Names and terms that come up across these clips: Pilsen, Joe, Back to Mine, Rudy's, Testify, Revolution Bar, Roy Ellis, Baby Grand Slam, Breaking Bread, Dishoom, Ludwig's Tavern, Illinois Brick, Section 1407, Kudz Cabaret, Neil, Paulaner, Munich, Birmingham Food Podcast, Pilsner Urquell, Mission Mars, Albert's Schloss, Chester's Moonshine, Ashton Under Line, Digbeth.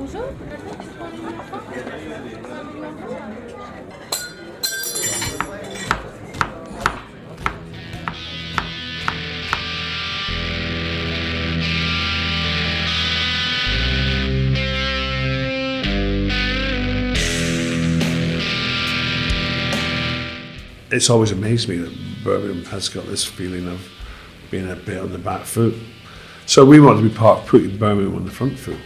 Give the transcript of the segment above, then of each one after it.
It's always amazed me that Birmingham has got this feeling of being a bit on the back foot. So we wanted to be part of putting Birmingham on the front foot.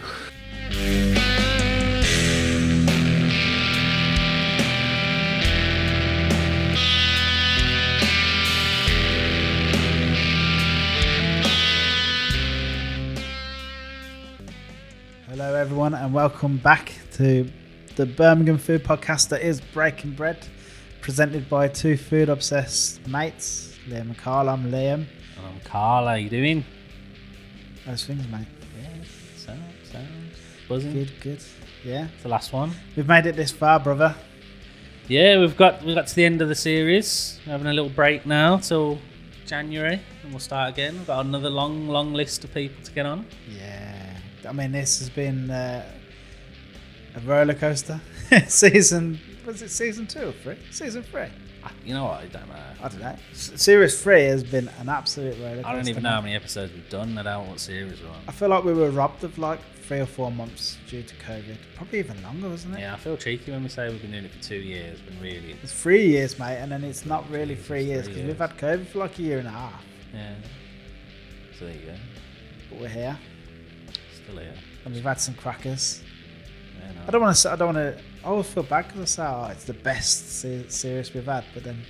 Hello everyone and welcome back to the Birmingham Food Podcast that is Breaking Bread, presented by two food obsessed mates, Liam and Carl. I'm Liam. And I'm Carl. How you doing? Those things, mate. Yeah, sound. Buzzing. Good. Yeah. It's the last one. We've made it this far, brother. Yeah, we got to the end of the series. We're having a little break now till January, and we'll start again. We've got another long list of people to get on. Yeah. I mean, this has been a roller coaster season. Was it season 2 or 3? Season 3. You know what? I don't know. I don't know. Series 3 has been an absolute rollercoaster. I don't even know how many episodes we've done. I don't know what series we're on. I feel like we were robbed of like 3 or 4 months due to COVID. Probably even longer, wasn't it? Yeah, I feel cheeky when we say we've been doing it for 2 years, when really it's 3 years, mate. And then it's not really 3 years because we've had COVID for like 1.5 years. Yeah. So there you go. But we're here. Still here. And we've had some crackers. Yeah, no. I don't want to. I always feel bad because I say, oh, it's the best series we've had, but then,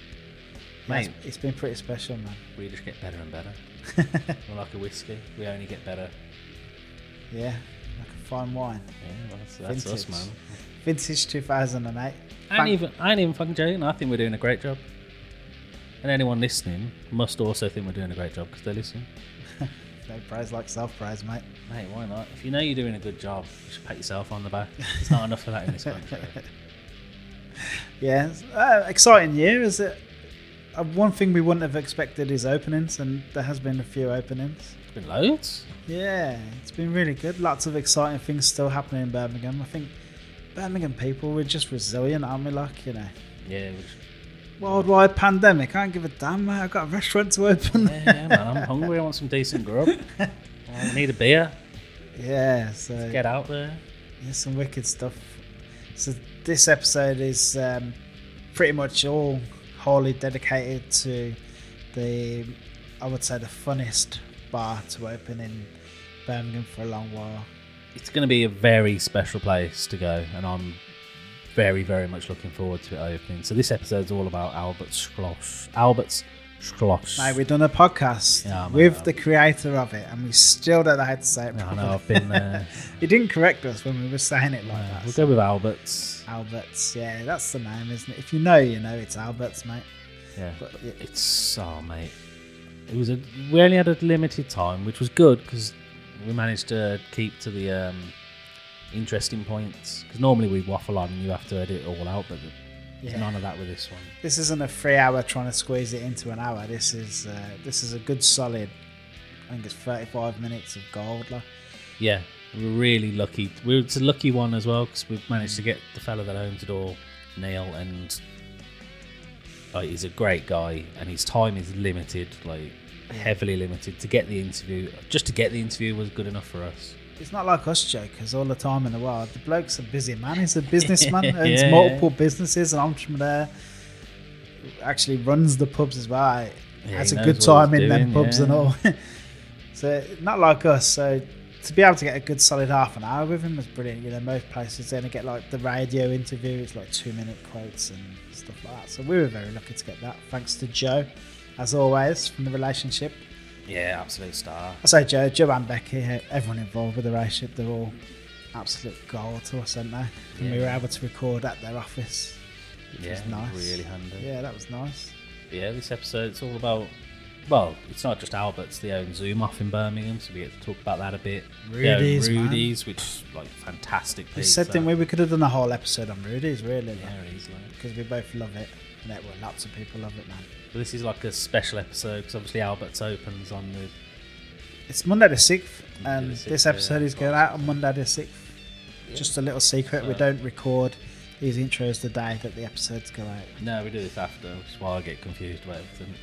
mate, it's been pretty special, man. We just get better and better. We're like a whiskey, we only get better. Yeah, like a fine wine. Yeah, well, that's us, man. Vintage 2008. I ain't even fucking joking. I think we're doing a great job, and anyone listening must also think we're doing a great job because they're listening. No praise like self-praise, mate. Mate, why not? If you know you're doing a good job, you should pat yourself on the back. It's not enough of that in this country. Yeah, exciting year, is it? One thing we wouldn't have expected is openings, and there has been a few openings. It's been loads. Yeah, it's been really good. Lots of exciting things still happening in Birmingham. I think Birmingham people, we're just resilient, aren't we, like, you know? Yeah, worldwide pandemic, I don't give a damn, mate. I've got a restaurant to open. Yeah, man, I'm hungry. I want some decent grub. I need a beer. Yeah, so let's get out there. Yeah, some wicked stuff. So this episode is pretty much all wholly dedicated to the, I would say, the funnest bar to open in Birmingham for a long while. It's going to be a very special place to go, and I'm very, very much looking forward to it opening. So this episode's all about Albert's Schloss. Albert's Schloss. Mate, we've done a podcast with the creator of it, and we still don't know how to say it properly. I know, I've been there. He didn't correct us when we were saying it like that. We'll go with Albert's. Albert's, yeah, that's the name, isn't it? If you know, you know it's Albert's, mate. Yeah, but it's... Oh, mate. It was we only had a limited time, which was good, because we managed to keep to the... interesting points, because normally we waffle on and you have to edit it all out, but there's none of that with this one. This isn't a 3 hour trying to squeeze it into an hour. This is a good solid, I think it's 35 minutes of gold. Like. Yeah, we're really lucky. It's a lucky one as well, because we've managed to get the fella that owns it all, Neil, and he's a great guy, and his time is limited, like heavily limited, to get the interview. Just to get the interview was good enough for us. It's not like us jokers all the time in the world. The bloke's a busy man. He's a businessman. Owns multiple businesses, an entrepreneur. Actually runs the pubs as well. Yeah, has a good time in them pubs and all. So not like us. So to be able to get a good solid half an hour with him was brilliant. You know, most places they only get like the radio interview. It's like 2 minute quotes and stuff like that. So we were very lucky to get that. Thanks to Joe, as always, from the relationship. Yeah, absolute star. I say Joe and Becky, everyone involved with the relationship, they're all absolute gold to us, aren't they? And we were able to record at their office, which was nice. Really handy. Yeah, that was nice. Yeah, this episode's all about, well, it's not just Albert's, they own Zumhof in Birmingham, so we get to talk about that a bit. Rudy's, which is like fantastic pizza. We said that we could have done a whole episode on Rudy's, really. Yeah, like, easily. Because we both love it. Well, lots of people love it, man. But this is like a special episode because obviously Albert's opens on the... It's Monday the 6th, and this episode is going out on Monday the 6th. Just a little secret, we don't record these intros the day that the episodes go out. No, we do this after, which is why I get confused about everything.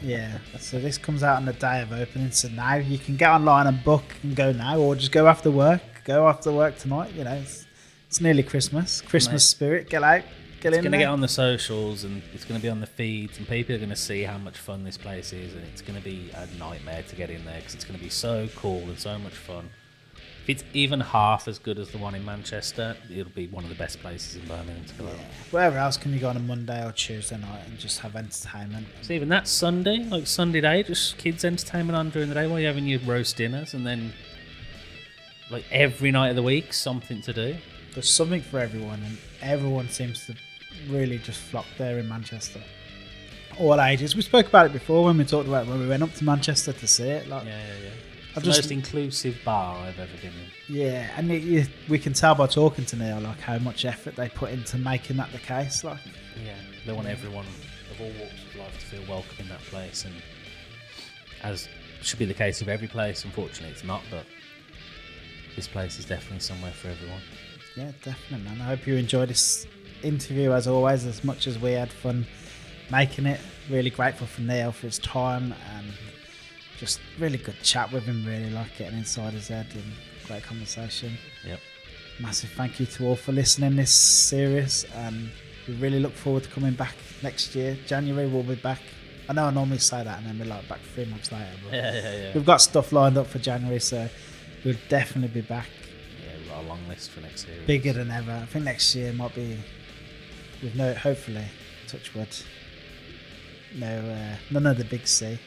Yeah, so this comes out on the day of opening, so now you can get online and book and go now, or just go after work. Go after work tonight, you know, it's nearly Christmas. Christmas spirit, get out, get in there. It's going to get on the socials and it's going to be on the feeds and people are going to see how much fun this place is, and it's going to be a nightmare to get in there because it's going to be so cool and so much fun. If it's even half as good as the one in Manchester, it'll be one of the best places in Birmingham to go out. Wherever else can you go on a Monday or Tuesday night and just have entertainment? So even that Sunday, like Sunday day, just kids' entertainment on during the day while you're having your roast dinners, and then like every night of the week, something to do. There's something for everyone, and everyone seems to really just flock there in Manchester. All ages. We spoke about it before when we talked about when we went up to Manchester to see it. Like, yeah. It's the most inclusive bar I've ever been in. Yeah, and we can tell by talking to Neil like how much effort they put into making that the case. Like, yeah, they want everyone of all walks of life to feel welcome in that place, and as should be the case of every place. Unfortunately, it's not, but this place is definitely somewhere for everyone. Yeah, definitely, man. I hope you enjoyed this interview as always, as much as we had fun making it. Really grateful for Neil for his time and. Just really good chat with him, really like getting inside his head and great conversation. Yep. Massive thank you to all for listening this series, and we really look forward to coming back next year. January we'll be back. I know I normally say that and then we're like back 3 months later, but we've got stuff lined up for January, so we'll definitely be back. Yeah, we've got a long list for next year. Bigger than ever. I think next year might be with no, hopefully, touch wood, none of the big C.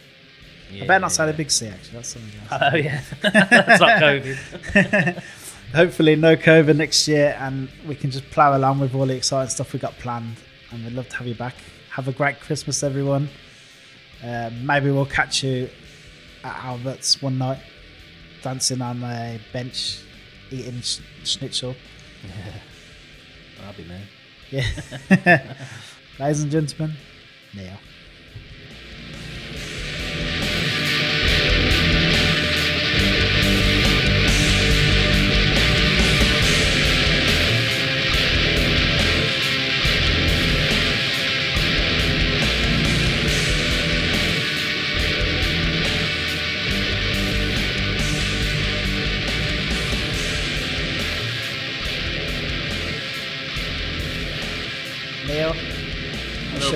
Yeah, I better not say the big C, actually. That's something else. Oh, yeah. That's not COVID. Hopefully no COVID next year, and we can just plough along with all the exciting stuff we got planned, and we'd love to have you back. Have a great Christmas, everyone. Maybe we'll catch you at Albert's one night, dancing on a bench, eating schnitzel. Yeah. That'll be me. Yeah. Ladies and gentlemen, Neil.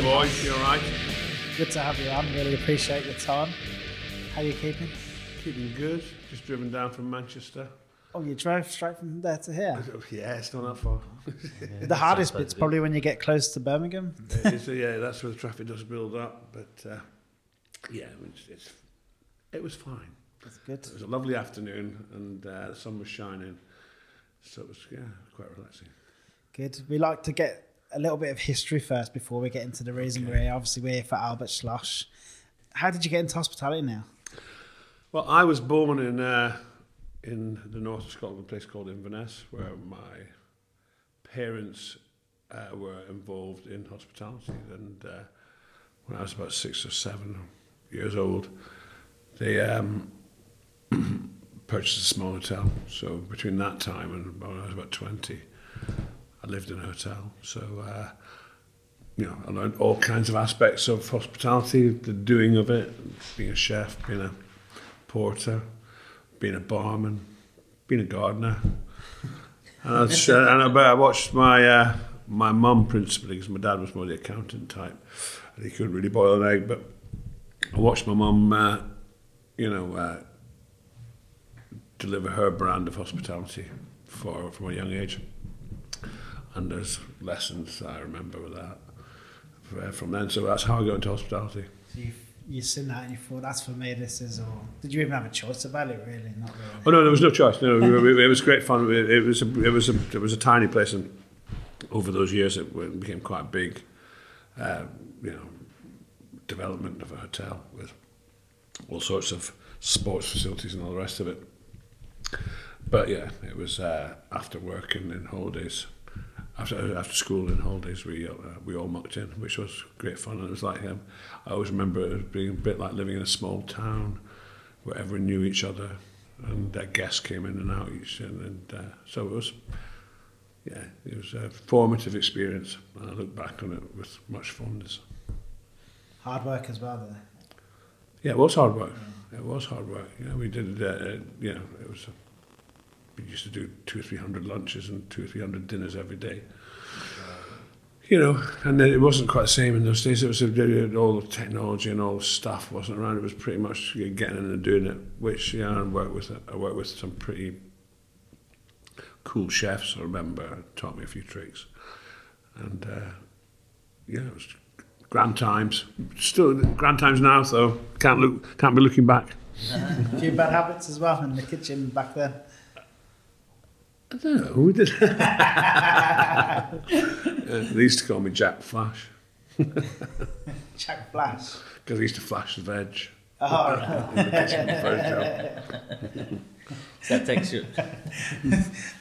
Boys, you alright? Good to have you on, really appreciate your time. How are you keeping? Keeping good, just driven down from Manchester. Oh, you drove straight from there to here? Yeah, it's not that far. Yeah, the hardest bit's probably when you get close to Birmingham. Yeah, that's where the traffic does build up, but yeah, it was fine. That's good. It was a lovely afternoon and the sun was shining, so it was quite relaxing. Good, we like to get a little bit of history first before we get into the reason we're here. Obviously, we're here for Albert's Schloss. How did you get into hospitality now? Well, I was born in the north of Scotland, a place called Inverness, where my parents were involved in hospitality. And when I was about 6 or 7 years old, they purchased a small hotel. So between that time and when I was about 20, I lived in a hotel, so I learned all kinds of aspects of hospitality, the doing of it, being a chef, being a porter, being a barman, being a gardener. And I watched my mum principally, because my dad was more the accountant type, and he couldn't really boil an egg, but I watched my mum, deliver her brand of hospitality from a young age. And there's lessons I remember with that from then. So that's how I got into hospitality. So you've seen that and you thought, that's for me, this is all. Did you even have a choice about it, really? Not really. Oh, no, there was no choice. No, it was great fun. It was a tiny place, and over those years it became quite a big, development of a hotel with all sorts of sports facilities and all the rest of it. But, yeah, it was after work and in holidays. After school and holidays, we all mucked in, which was great fun. And it was like I always remember it being a bit like living in a small town where everyone knew each other. and guests came in and out each, and so it was, yeah, it was a formative experience, and I look back on it with much fondness. Hard work as well, though. Yeah, it was hard work. Yeah. It was hard work. Yeah, we did. Yeah, it was. We used to do 200 or 300 lunches and 200 or 300 dinners every day. You know, and then it wasn't quite the same in those days. It was all the technology and all the stuff wasn't around. It was pretty much getting in and doing it, which, yeah, I worked with. I worked with some pretty cool chefs, I remember, taught me a few tricks. And, yeah, it was grand times. Still grand times now, though. Can't be looking back. A few bad habits as well in the kitchen back there. I don't know, we did. They used to call me Jack Flash. Jack Flash? Because I used to flash the veg. Oh, right. In the kitchen. So that takes you.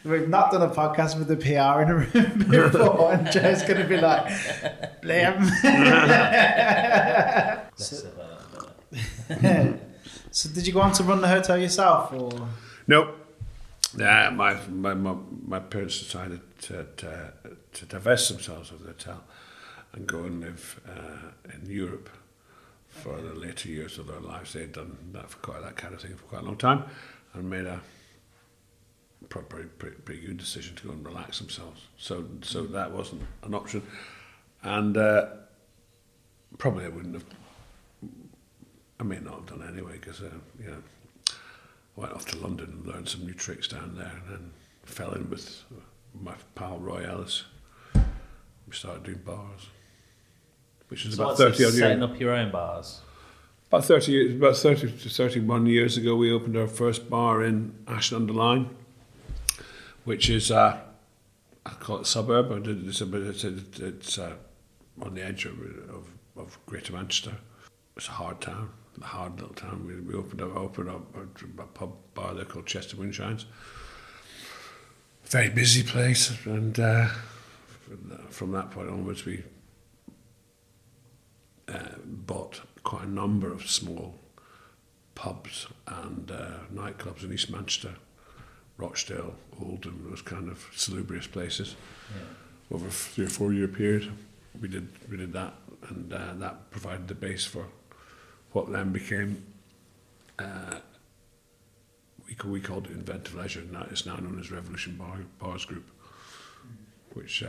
We've not done a podcast with the PR in a room before, and Joe's going to be like, blame. So did you go on to run the hotel yourself? Or? Nope. Yeah, my parents decided to divest themselves of the hotel and go and live in Europe for the later years of their lives. They'd done that kind of thing for quite a long time, and made a pretty good decision to go and relax themselves. So that wasn't an option, and probably I wouldn't have. I may not have done anyway, because you know. Went off to London and learned some new tricks down there, and then fell in with my pal Roy Ellis. We started doing bars, which is about 30 odd years. Setting up your own bars. About 30 to 31 years ago, we opened our first bar in Ashton Under Line, which is I call it a suburb. It's on the edge of Greater Manchester. It's a hard town. A hard little town. We opened up a pub bar there called Chester's Moonshine. Very busy place, and from that point onwards, we bought quite a number of small pubs and nightclubs in East Manchester, Rochdale, Oldham, those kind of salubrious places. Yeah. Over a 3 or 4 year period, we did that, and that provided the base for what then became, we called it Inventive Leisure, and it's now known as Revolution Bars Group, which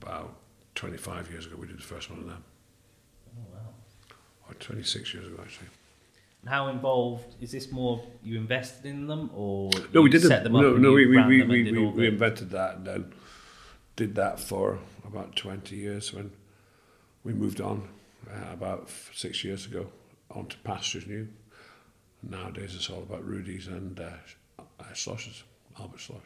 about 25 years ago we did the first one of them. Oh, wow. Or 26 years ago, actually. And how involved, is this more you invested in them, or no, we didn't set them up? No, we invented that, and then did that for about 20 years when we moved on about 6 years ago. Onto Pastures New. Nowadays it's all about Rudy's and Schlosses, Albert's Schloss.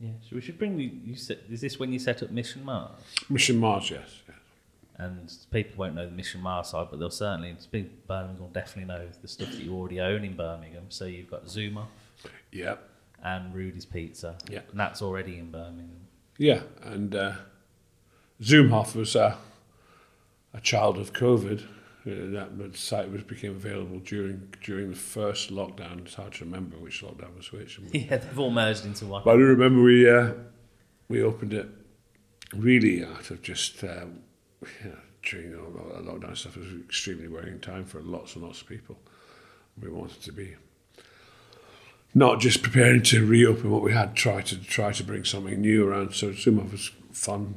Yeah, so we should bring you. Is this when you set up Mission Mars? Mission Mars, yes. And people won't know the Mission Mars side, but they'll certainly, Birmingham will definitely know the stuff that you already own in Birmingham. So you've got Zumhof. Yep. And Rudy's Pizza. Yeah. And that's already in Birmingham. Yeah, and Zumhof was a child of COVID. That site became available during the first lockdown. It's hard to remember which lockdown was which. Yeah, they've all merged into one. But I do remember we opened it really out of just during all that lockdown stuff. It was an extremely worrying time for lots and lots of people. We wanted to be not just preparing to reopen what we had, try to bring something new around. So Zumhof was fun,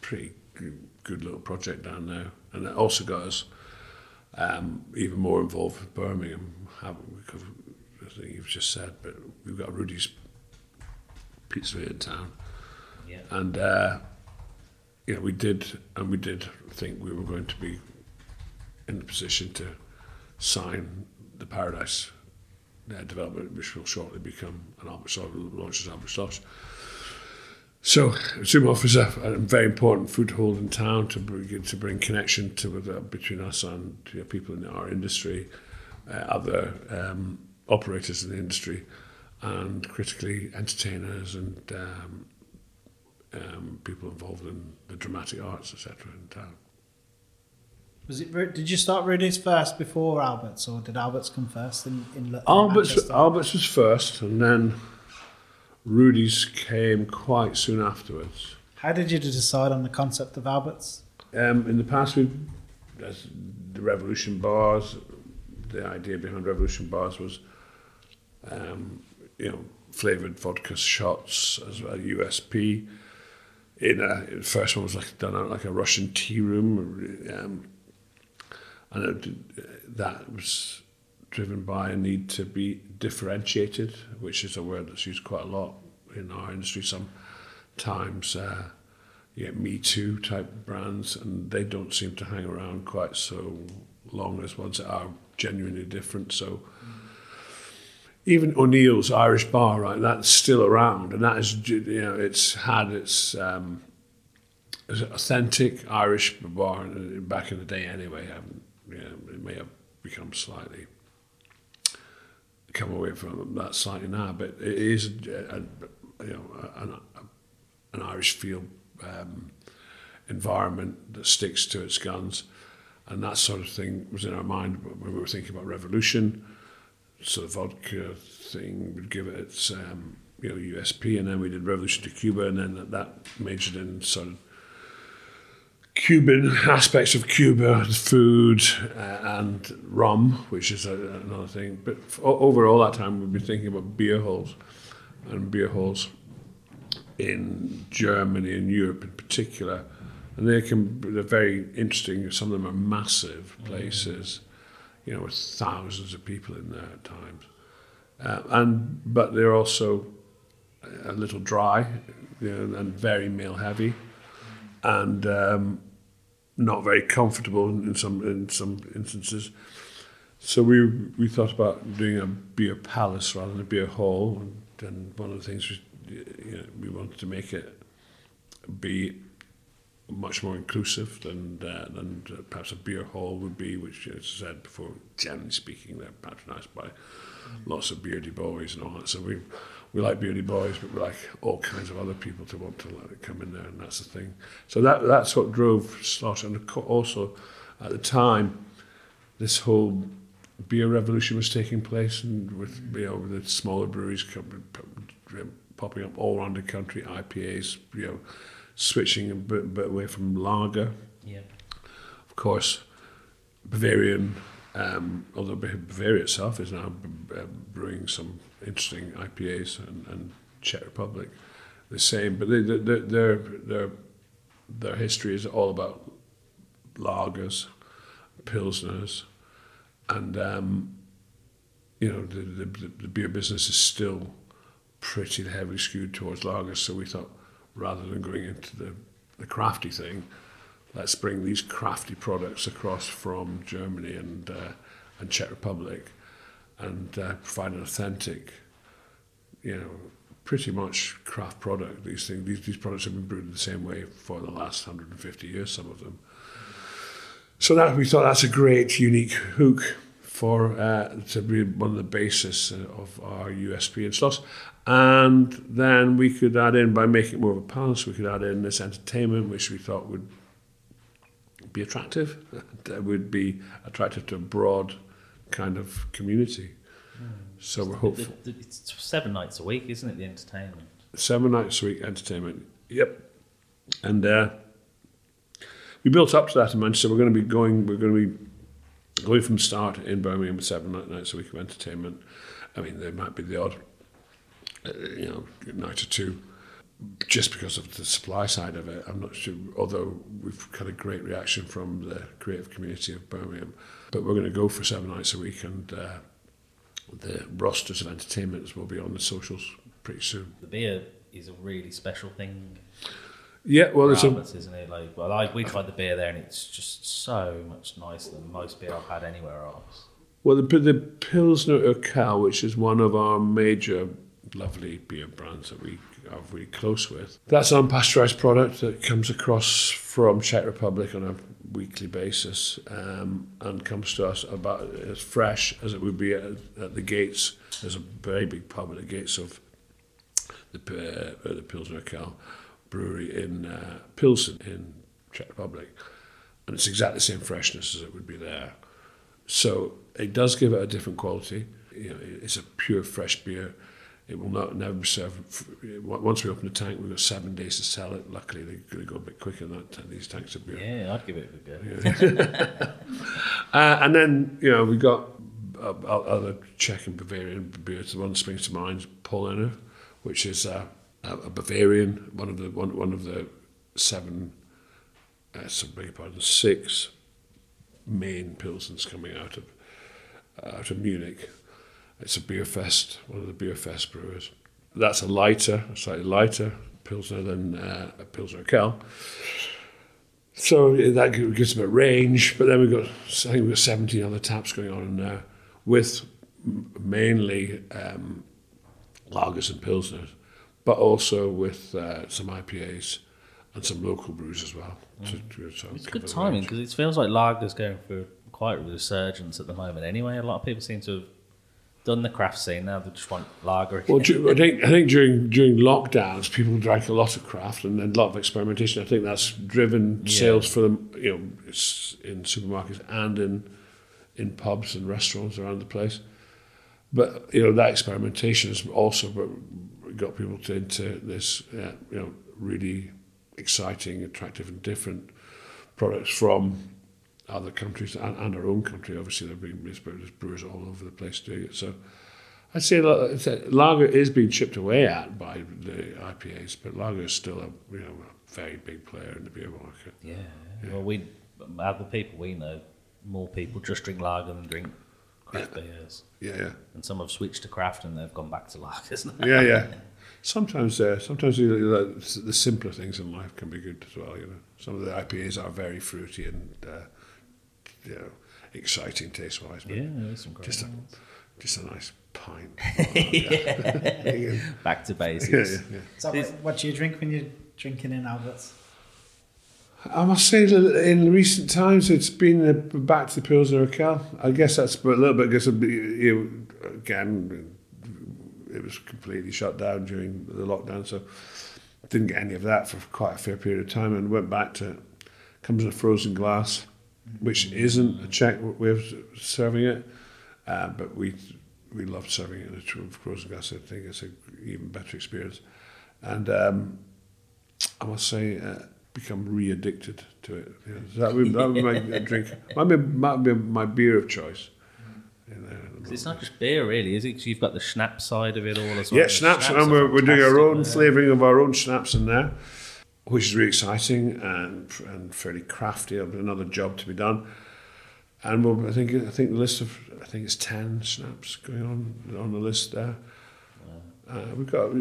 pretty good little project down there, and it also got us even more involved with Birmingham, because I think you've just said, but we've got Rudy's Pizzeria in town, yeah. And we did think we were going to be in the position to sign the Paradise development, which will shortly become an Albert's Schloss, launches Albert's Schloss. So Zumhof is a very important foothold in town to bring connection between us and people in our industry, other operators in the industry, and critically entertainers and people involved in the dramatic arts, etc. in town. Was it? Did you start Rudy's first before Albert's, or did Albert's come first? In Albert's was first, and then Rudy's came quite soon afterwards. How did you decide on the concept of Albert's? In the past, the Revolution Bars. The idea behind Revolution Bars was, flavoured vodka shots as a USP. The first one was done out like a Russian tea room, that was driven by a need to be differentiated, which is a word that's used quite a lot in our industry. Sometimes you get Me Too type brands, and they don't seem to hang around quite so long as ones that are genuinely different. So even O'Neill's Irish Bar, right, that's still around, and that is, it's had its authentic Irish bar back in the day anyway. It may have become slightly, come away from that slightly now, but it is an Irish feel environment that sticks to its guns, and that sort of thing was in our mind when we were thinking about Revolution. So the vodka thing would give it its USP, and then we did Revolution to Cuba, and then that majored in sort of Cuban aspects of Cuba, food and rum, which is another thing. But overall, that time we'd been thinking about beer halls in Germany and Europe in particular, and they're very interesting. Some of them are massive places. With thousands of people in there at times, but they're also a little dry, and very meal heavy, and not very comfortable in some instances. So we thought about doing a beer palace rather than a beer hall, and one of the things we wanted to make it be much more inclusive than perhaps a beer hall would be, which, as I said before, generally speaking, they're patronised by lots of beardy boys and all that. So we like beardy boys, but we like all kinds of other people to want to come in there, and that's the thing. So that's what drove Slaughter. And also, at the time, this whole beer revolution was taking place, and with the smaller breweries popping up all around the country, IPAs, switching a bit away from lager. Yeah. Of course, Bavarian, although Bavaria itself is now brewing some interesting IPAs, and Czech Republic the same, but their history is all about lagers, pilsners, and the beer business is still pretty heavily skewed towards lagers. So we thought, rather than going into the crafty thing, let's bring these crafty products across from Germany and Czech Republic, and provide an authentic, pretty much craft product. These things, these products have been brewed in the same way for the last 150 years, some of them. So that we thought that's a great, unique hook for to be one of the basis of our USP and Schloss. And then we could add in, by making it more of a palace, we could add in this entertainment, which we thought would be attractive. That would be attractive to a broad kind of community. Mm. So we're hopeful. It's 7 nights a week, isn't it, the entertainment? 7 nights a week, entertainment. Yep. And we built up to that in Manchester. We're going from start in Birmingham with 7 nights a week of entertainment. I mean, there might be the odd night or two, just because of the supply side of it. I'm not sure, although we've had a great reaction from the creative community of Birmingham, but we're going to go for 7 nights a week, and the rosters of entertainments will be on the socials pretty soon. The beer is a really special thing. Yeah, well, it's Albert's, isn't it? We tried the beer there, and it's just so much nicer than most beer I've had anywhere else. Well, the Pilsner Urquell, which is one of our major lovely beer brands that we are really close with. That's an unpasteurised product that comes across from Czech Republic on a weekly basis, and comes to us about as fresh as it would be at the gates. There's a very big pub at the gates of the Pilsner Urquell brewery in Pilsen in Czech Republic, and it's exactly the same freshness as it would be there. So it does give it a different quality. You know, it's a pure fresh beer. It will never be served. Once we open the tank, we've got 7 days to sell it. Luckily, they're going to go a bit quicker than that, these tanks of beer. Yeah, I'd give it a good go. And then, you know, we got other Czech and Bavarian beers. The one that springs to mind is Paulaner, which is a Bavarian, one of the seven, six main Pilsens coming out of Munich. It's a beer fest, one of the beer fest brewers. That's a slightly lighter Pilsner than Pilsner Urquell. So that gives them a range, but then we've got 17 other taps going on in there with mainly lagers and pilsners, but also with some IPAs and some local brews as well. To it's good timing because it feels like lager's going through quite a resurgence at the moment anyway. A lot of people seem to have done the craft scene now, they just want lager. Well, I think during lockdowns, people drank a lot of craft and then a lot of experimentation. I think that's driven sales for them, you know, in supermarkets and in pubs and restaurants around the place. But you know, that experimentation has also got people into this, you know, really exciting, attractive, and different products from other countries and our own country. Obviously, there have been brewers all over the place doing it. So I'd say lager is being chipped away at by the IPAs, but lager is still a very big player in the beer market. Yeah. Well, other people we know, more people just drink lager than drink craft beers. Yeah, yeah. And some have switched to craft and they've gone back to lagers now. Yeah, yeah. Sometimes the simpler things in life can be good as well. You know, some of the IPAs are very fruity and you know, exciting taste wise. But yeah, some great just a nice pint. Back to basics. Yeah. Is that what do you drink when you're drinking in Albert's? I must say that in recent times it's been back to the Pilsner Urquell. I guess that's a little bit because again, it was completely shut down during the lockdown, so didn't get any of that for quite a fair period of time, and went back to comes in a frozen glass, which isn't a Czech way of serving it, but we loved serving it in a frozen glass. I think it's an even better experience, and I must say, become re-addicted to it. You know, so that would be my drink. Might be my beer of choice. It's not just beer, really, is it? Because you've got the schnapps side of it all as well. Yeah, schnapps and we're doing our own flavouring of our own schnapps in there, which is really exciting and fairly crafty. Another job to be done. And we'll, I think the list of it's 10 schnapps going on the list there. Yeah. We've got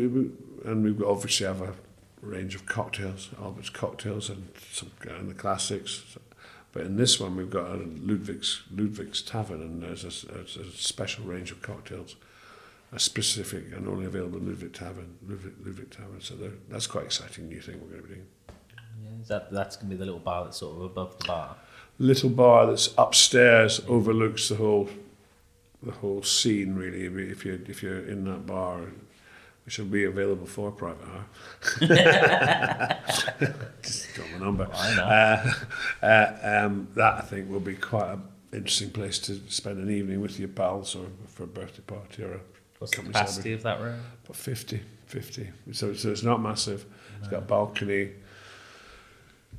obviously have a range of cocktails, Albert's cocktails, and some and the classics. But in this one, we've got a Ludwig's Tavern, and there's a special range of cocktails, a specific and only available Ludwig's Tavern. So that's quite an exciting new thing we're going to be doing. Yeah, that's going to be the little bar that's sort of above the bar. Little bar that's upstairs, overlooks the whole scene really. If you're in that bar, which will be available for private hire. Just got my number. Well, I know. That, I think, will be quite an interesting place to spend an evening with your pals or for a birthday party or a What's the capacity of that room? About 50. So it's not massive. No. It's got a balcony.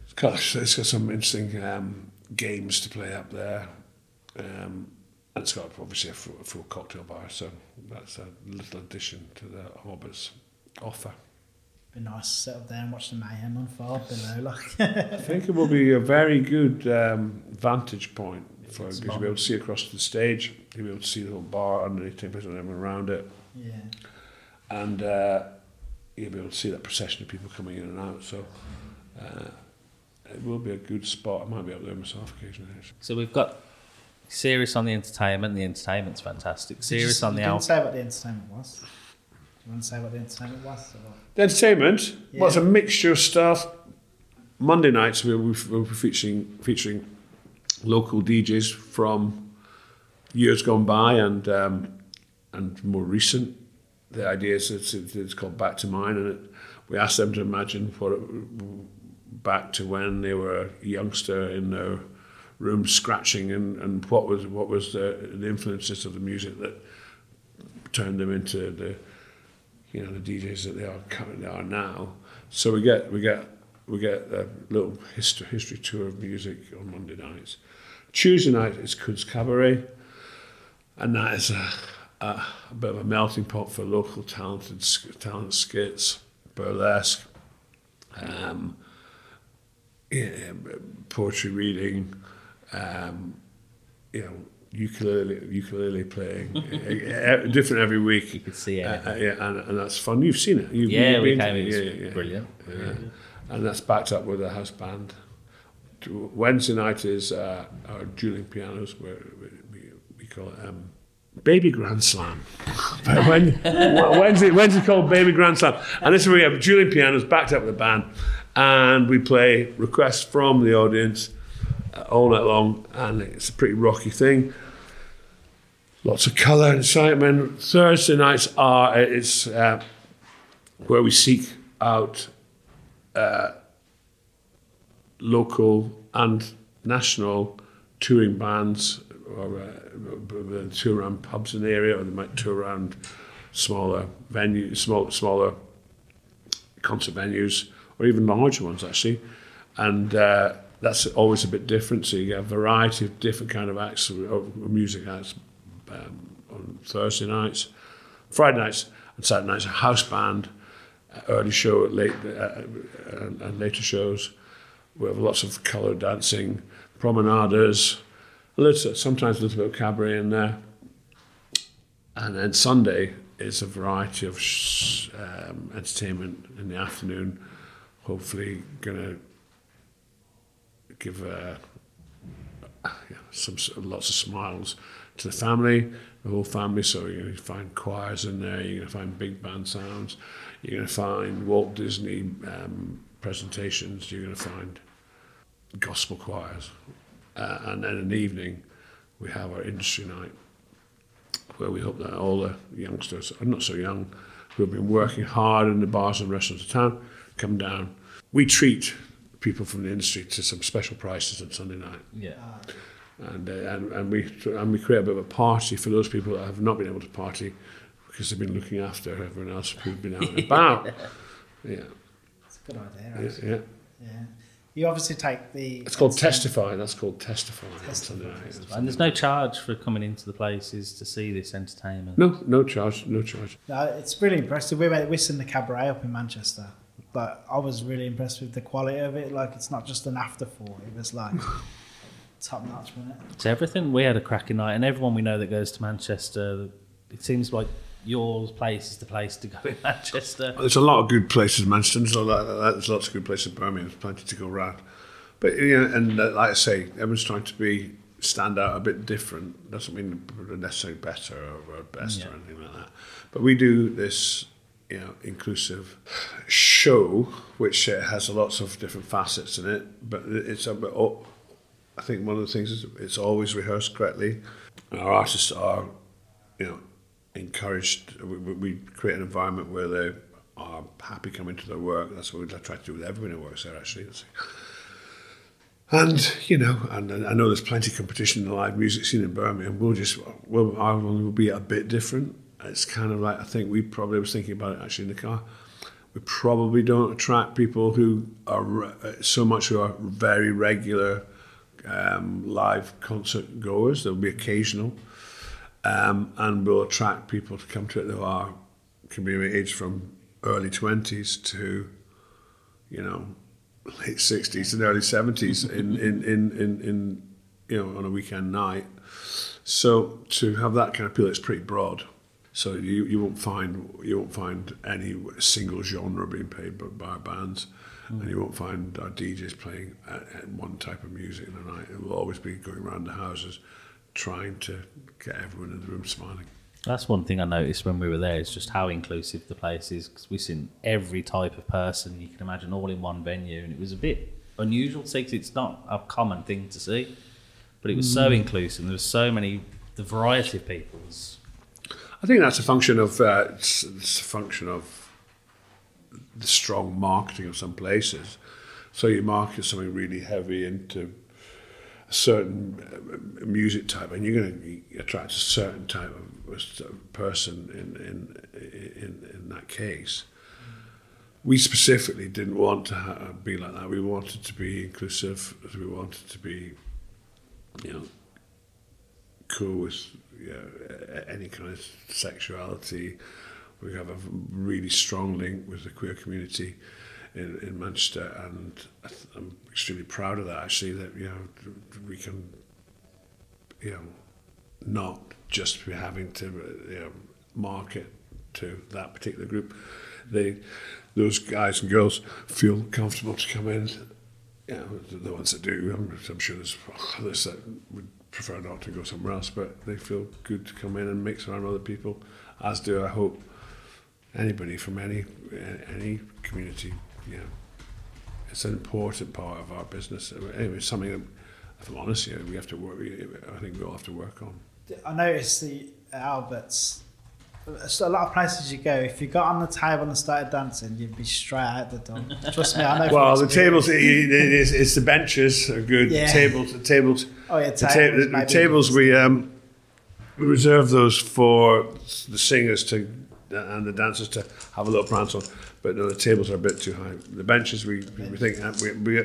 It's got some interesting games to play up there. And it's got obviously a full cocktail bar, so that's a little addition to the Albert's offer. It'd be nice to sit up there and watch the mayhem unfold below. Like. I think it will be a very good vantage point because you'll be able to see across to the stage, you'll be able to see the whole bar underneath and everyone around it. Yeah. And you'll be able to see that procession of people coming in and out. So. It will be a good spot. I might be up there myself occasionally. So we've got serious on the entertainment. The entertainment's fantastic. Serious on the album. You didn't say what the entertainment was. Do you want to say what the entertainment was? Or? The entertainment? Yeah. Well, it's a mixture of stuff. Monday nights we'll be featuring local DJs from years gone by and more recent. The idea is it's called Back to Mine, and we asked them to imagine what it back to when they were a youngster in their room scratching, and what was the influences of the music that turned them into the, you know, the DJs that they are currently are now. So we get a little history tour of music on Monday nights. Tuesday night is Kudz Cabaret, and that is a bit of a melting pot for local talent skits, burlesque, poetry reading, you know, ukulele playing, different every week. You could see it, and that's fun. You've seen it. It's brilliant. Yeah. And that's backed up with a house band. Wednesday night is our dueling pianos, where we call it Baby Grand Slam. Wednesday called Baby Grand Slam, and this is where we have dueling pianos backed up with a band, and we play requests from the audience all night long, and it's a pretty rocky thing. Lots of colour and excitement. Thursday nights is where we seek out local and national touring bands, or tour around pubs in the area, or they might tour around smaller venues, smaller concert venues, or even larger ones actually, and that's always a bit different. So you get a variety of different kind of acts, or music acts, on Thursday nights. Friday nights and Saturday nights, a house band, early show, and later shows. We have lots of colour dancing, promenaders, sometimes a little bit of cabaret in there. And then Sunday is a variety of entertainment in the afternoon. Hopefully going to give lots of smiles to the family, the whole family. So you're going to find choirs in there, you're going to find big band sounds, you're going to find Walt Disney presentations, you're going to find gospel choirs. And then in the evening, we have our industry night, where we hope that all the youngsters, and not so young, who have been working hard in the bars and restaurants of town, come down. We treat people from the industry to some special prices on Sunday night. Yeah. And we create a bit of a party for those people that have not been able to party because they've been looking after everyone else who's been out and about. Yeah. That's a good idea, actually. Yeah. You obviously take the... It's called Testify. That's called Testify. And there's no charge for coming into the places to see this entertainment? No charge. No, it's really impressive. We seen the cabaret up in Manchester, but I was really impressed with the quality of it. Like, it's not just an afterthought. It was like top-notch, wasn't it? It's everything. We had a cracking night, and everyone we know that goes to Manchester, it seems like... Your place is the place to go in Manchester. Well, there's a lot of good places in Manchester. There's lots of good places in Birmingham. There's plenty to go around. But, you know, and like I say, everyone's trying to stand out a bit different. Doesn't mean necessarily better or best or anything like that. But we do this, you know, inclusive show, which has lots of different facets in it. But it's a bit, I think one of the things is it's always rehearsed correctly. Our artists are, you know, encouraged. We create an environment where they are happy coming to their work. That's what we try to do with everyone who works there, actually. And, you know, and I know there's plenty of competition in the live music scene in Birmingham. Our one will be a bit different. It's kind of like, I think I was thinking about it actually in the car, we probably don't attract people who are very regular live concert goers. There'll be occasional. And we'll attract people to come to it who can be aged from early 20s to, you know, late 60s and early 70s in you know, on a weekend night. So to have that kind of appeal, it's pretty broad. So you won't find any single genre being played by bands, and you won't find our DJs playing one type of music in a night. It will always be going around the houses, trying to get everyone in the room smiling. That's one thing I noticed when we were there, is just how inclusive the place is, because we've seen every type of person you can imagine all in one venue, and it was a bit unusual to see, because it's not a common thing to see, but it was so inclusive. There was the variety of people. I think that's a function of it's a function of the strong marketing of some places. So you market something really heavy into a certain music type, and you're going to attract a certain type of person in that case. We specifically didn't want to be like that. We wanted to be inclusive. We wanted to be, you know, cool with, you know, any kind of sexuality. We have a really strong link with the queer community in Manchester, and I'm extremely proud of that, actually, that, you know, we can, you know, not just be having to, you know, market to that particular group. Those guys and girls feel comfortable to come in. You know, the ones that do, I'm sure there's others that would prefer not to go somewhere else, but they feel good to come in and mix around other people, as do, I hope, anybody from any community. You know, it's an important part of our business. Anyway, it's something that, if I'm honest, you know, we have to work. I think we all have to work on. I noticed the Albert's. So a lot of places you go, if you got on the table and started dancing, you'd be straight out the door. Trust me, I know. Well, the tables, it's the benches are good. Yeah. The tables. Oh yeah, the tables. We reserve those for the singers to and the dancers to have a little prance on. But no, the tables are a bit too high. The benches, we think we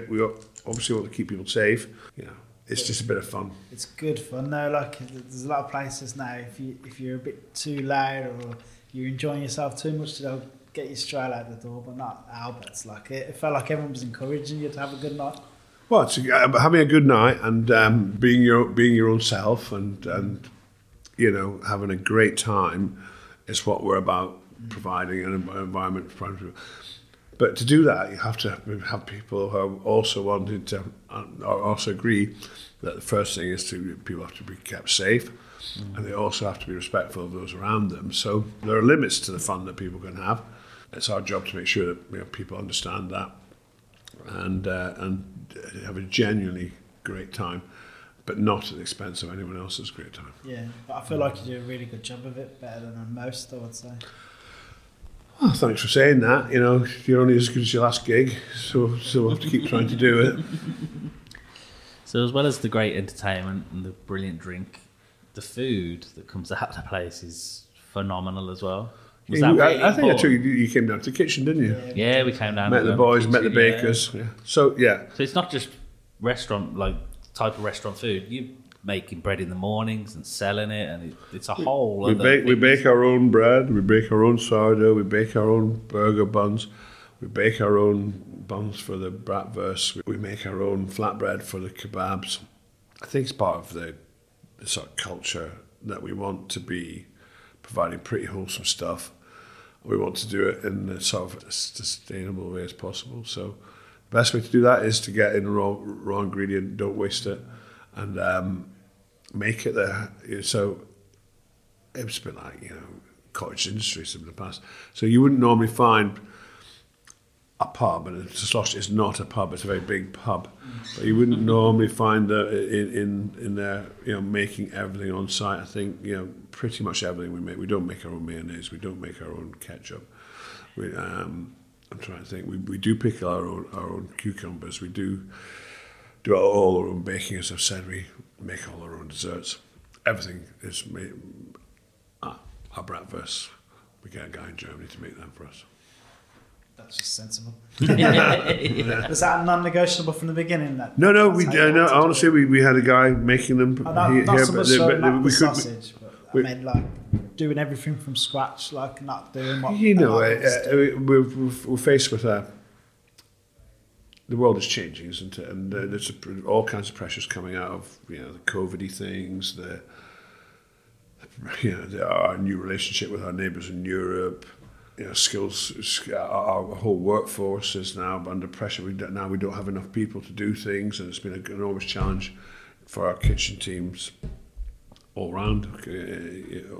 obviously want to keep people safe. You know. It's just a bit of fun. It's good fun. No, like, there's a lot of places now, if you're a bit too loud or you're enjoying yourself too much, they'll get you straight out the door, but not Albert's. Like, it felt like everyone was encouraging you to have a good night. Well, it's having a good night and being your own self and you know, having a great time is what we're about, providing an environment for people. But to do that, you have to have people who are also wanting to, also agree that the first thing is to people have to be kept safe, and they also have to be respectful of those around them. So there are limits to the fun that people can have. It's our job to make sure that, you know, people understand that and have a genuinely great time, but not at the expense of anyone else's great time. Yeah, but I feel like you do a really good job of it, better than most, I would say. Oh, thanks for saying that. You know, you're only as good as your last gig, so we'll have to keep trying to do it. So as well as the great entertainment and the brilliant drink, the food that comes out of the place is phenomenal as well. I think I took you came down to the kitchen, didn't you? Yeah, we came down. Met the boys, met the bakers. Yeah. So it's not just restaurant, like, type of restaurant food. You're making bread in the mornings and selling it, and it's a whole we bake our own bread, we bake our own sourdough, we bake our own burger buns, we bake our own buns for the bratwurst, we make our own flatbread for the kebabs. I think it's part of the sort of culture that we want to be providing pretty wholesome stuff. We want to do it in the sort of sustainable way as possible. So the best way to do that is to get in raw ingredient, don't waste it, and make it there. So it was a bit like, you know, cottage industries in the past. So you wouldn't normally find a pub, and the Schloss is not a pub, it's a very big pub, but you wouldn't normally find that in there, you know, making everything on site. I think, you know, pretty much everything we make. We don't make our own mayonnaise, we don't make our own ketchup. I'm trying to think. We do pickle our own cucumbers. We do all our own baking, as I've said. We make all our own desserts. Everything is made. Our bratwurst, we get a guy in Germany to make them for us. That's just sensible. Yeah. Was that non-negotiable from the beginning? No. Honestly, we had a guy making them. Like doing everything from scratch, like not doing what you know. We're faced with a. The world is changing, isn't it? And there's all kinds of pressures coming out of, you know, the COVID-y things, our new relationship with our neighbours in Europe. You know, our whole workforce is now under pressure. We don't have enough people to do things, and it's been an enormous challenge for our kitchen teams all around,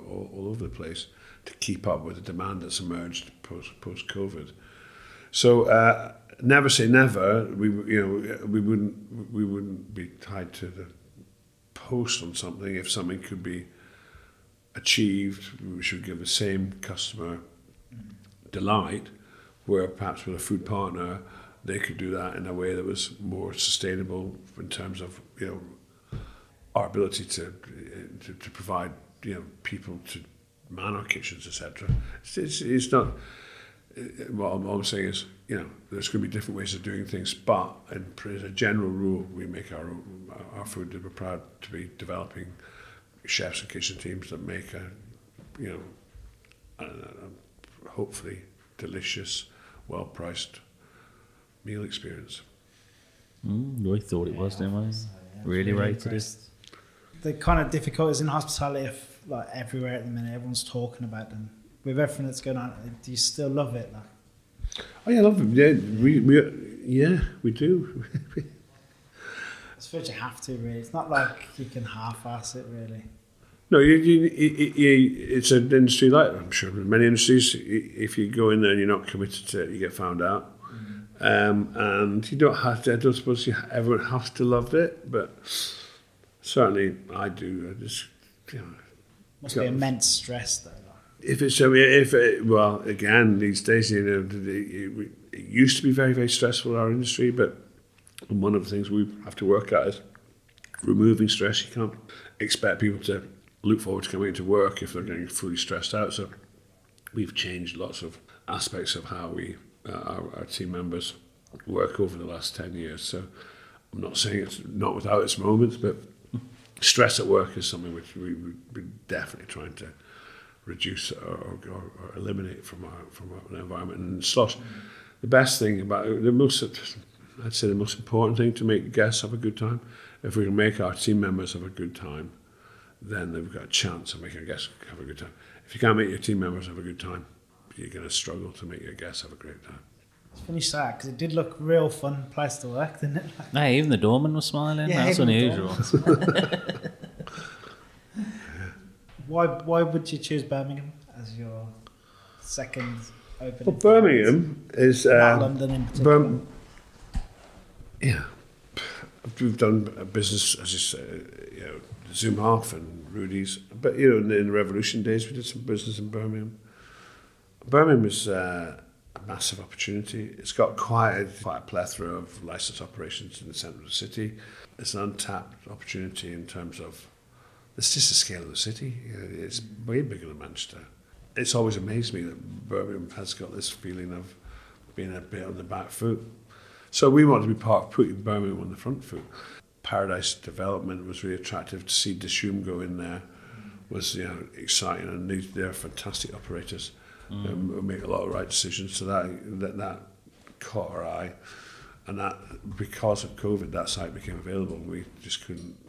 all over the place, to keep up with the demand that's emerged post-COVID. So. Never say never. We wouldn't be tied to the post on something. If something could be achieved, we should give the same customer delight. Where perhaps with a food partner, they could do that in a way that was more sustainable in terms of, you know, our ability to provide, you know, people to man our kitchens, etc. It's not. What I'm saying is, you know, there's going to be different ways of doing things, but as a general rule, we make our own, our food. We're proud to be developing chefs and kitchen teams that make a, you know, a hopefully delicious, well-priced meal experience. Roy thought it was, didn't we? Really rated it. The kind of difficulties in hospitality, like everywhere at the minute, everyone's talking about them. With everything that's going on, do you still love it? Like? Oh yeah, I love it. Yeah, we do. I suppose you have to, really. It's not like you can half-ass it, really. No, it's an industry like that. I'm sure in many industries, if you go in there and you're not committed to it, you get found out. Mm-hmm. And you don't have to. I don't suppose everyone has to love it, but certainly I do. I just, you know, must be immense stress though. Well, again, these days, you know, it used to be very, very stressful in our industry, but one of the things we have to work at is removing stress. You can't expect people to look forward to coming to work if they're getting fully stressed out. So we've changed lots of aspects of how we, our team members work over the last 10 years. So I'm not saying it's not without its moments, but stress at work is something which we're definitely trying to reduce or eliminate from our environment and slot. The best thing about it, the most important thing to make guests have a good time. If we can make our team members have a good time, then they've got a chance of making our guests have a good time. If you can't make your team members have a good time, you're going to struggle to make your guests have a great time. It's funny that, because it did look real fun place to work, didn't it? Hey, even the doorman was smiling. Yeah, that's unusual. Why would you choose Birmingham as your second opening? Well, Birmingham is not London in particular. Yeah, we've done a business, as you say, you know, Zumhof and Rudy's, but you know, in the Revolution days, we did some business in Birmingham. Birmingham is a massive opportunity. It's got quite a plethora of licensed operations in the centre of the city. It's an untapped opportunity in terms of. It's just the scale of the city. It's way bigger than Manchester. It's always amazed me that Birmingham has got this feeling of being a bit on the back foot. So we wanted to be part of putting Birmingham on the front foot. Paradise development was really attractive. To see Dishoom go in there was, you know, exciting, and they're fantastic operators who make a lot of right decisions. So that caught our eye, and that because of COVID, that site became available, and we just couldn't.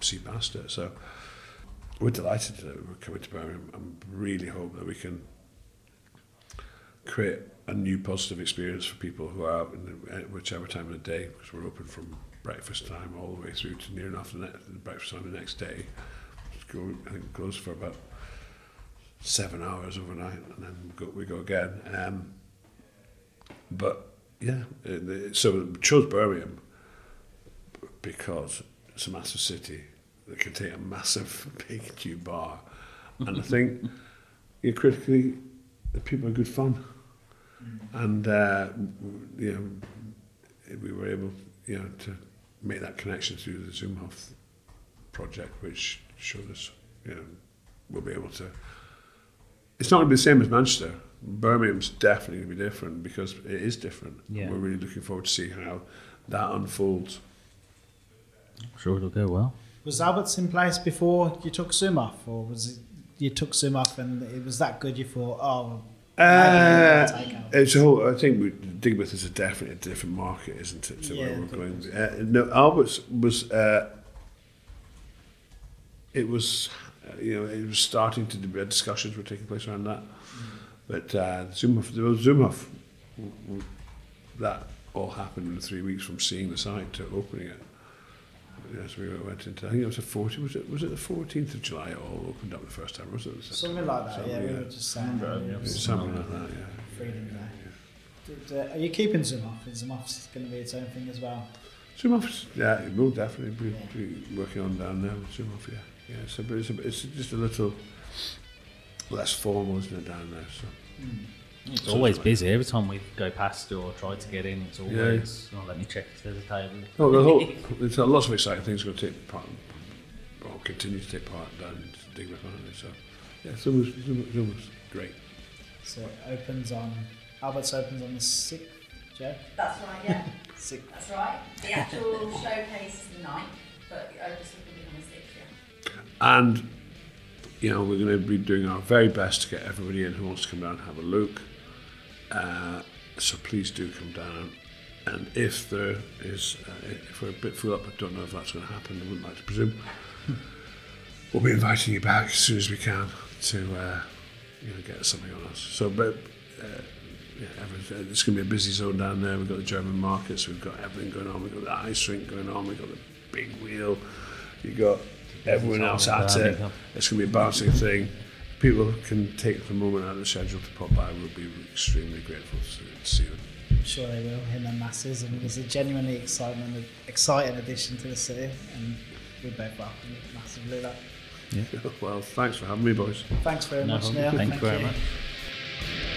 See past it. So we're delighted that we're coming to Birmingham, and really hope that we can create a new positive experience for people who are out at whichever time of the day, because we're open from breakfast time all the way through to near enough the breakfast time the next day. I think it goes for about 7 hours overnight, and then we go again. But yeah, so we chose Birmingham because it's a massive city that can take a massive big new bar, and I think critically the people are good fun, and you know, we were able, you know, to make that connection through the Zumhof project, which showed us, you know, we'll be able to. It's not going to be the same as Manchester. Birmingham's definitely going to be different because it is different. Yeah. We're really looking forward to see how that unfolds. I'm sure it'll go well. Was Albert's in place before you took Zumhof, or was it you took Zumhof and it was that good you thought, oh, maybe we'll take Albert's? I think Digbeth is definitely a different market, isn't it, to where we're going. No, Albert's was, it was, you know, it was starting to, discussions were taking place around that. But Zumhof, that all happened in 3 weeks from seeing the site to opening it. Yes, we went into. I think it was the 14th. Was it the 14th of July? It all opened up the first time. Was it something like that? Something, yeah, we were just saying. Something like that. Yeah. Freedom Day. Yeah. Are you keeping Zumhof? Zumhof's going to be its own thing as well. Zumhof's, yeah, it will definitely be working on down there with Zumhof. Yeah. So, but it's just a little less formal, isn't it, down there? So. It's always busy. Every time we go past or try to get in, it's always, oh, let me check if there's a table. Oh, there's lots of exciting things going to take part, or continue to take part down in Dignity, aren't they? So, yeah, Zoom's great. So it opens on the 6th, Jeff? That's right, yeah. 6th. That's right. The actual showcase is the 9th, but I just opened on the 6th, yeah. And, you know, we're going to be doing our very best to get everybody in who wants to come down and have a look. So please do come down, and if there is, if we're a bit full up, I don't know if that's going to happen, I wouldn't like to presume, we'll be inviting you back as soon as we can to get something on us. So, but it's going to be a busy zone down there. We've got the German markets, we've got everything going on, we've got the ice rink going on, we've got the big wheel, you've got everyone else at it. It's going to be a bouncing thing. People can take the moment out of the schedule to pop by. We'll be extremely grateful to see them. I'm sure they will, in their masses, and it's a genuinely exciting addition to the city, and we both welcome it massively. That. Yeah. Well, thanks for having me, boys. Thanks very much, Neil. Thank you very much.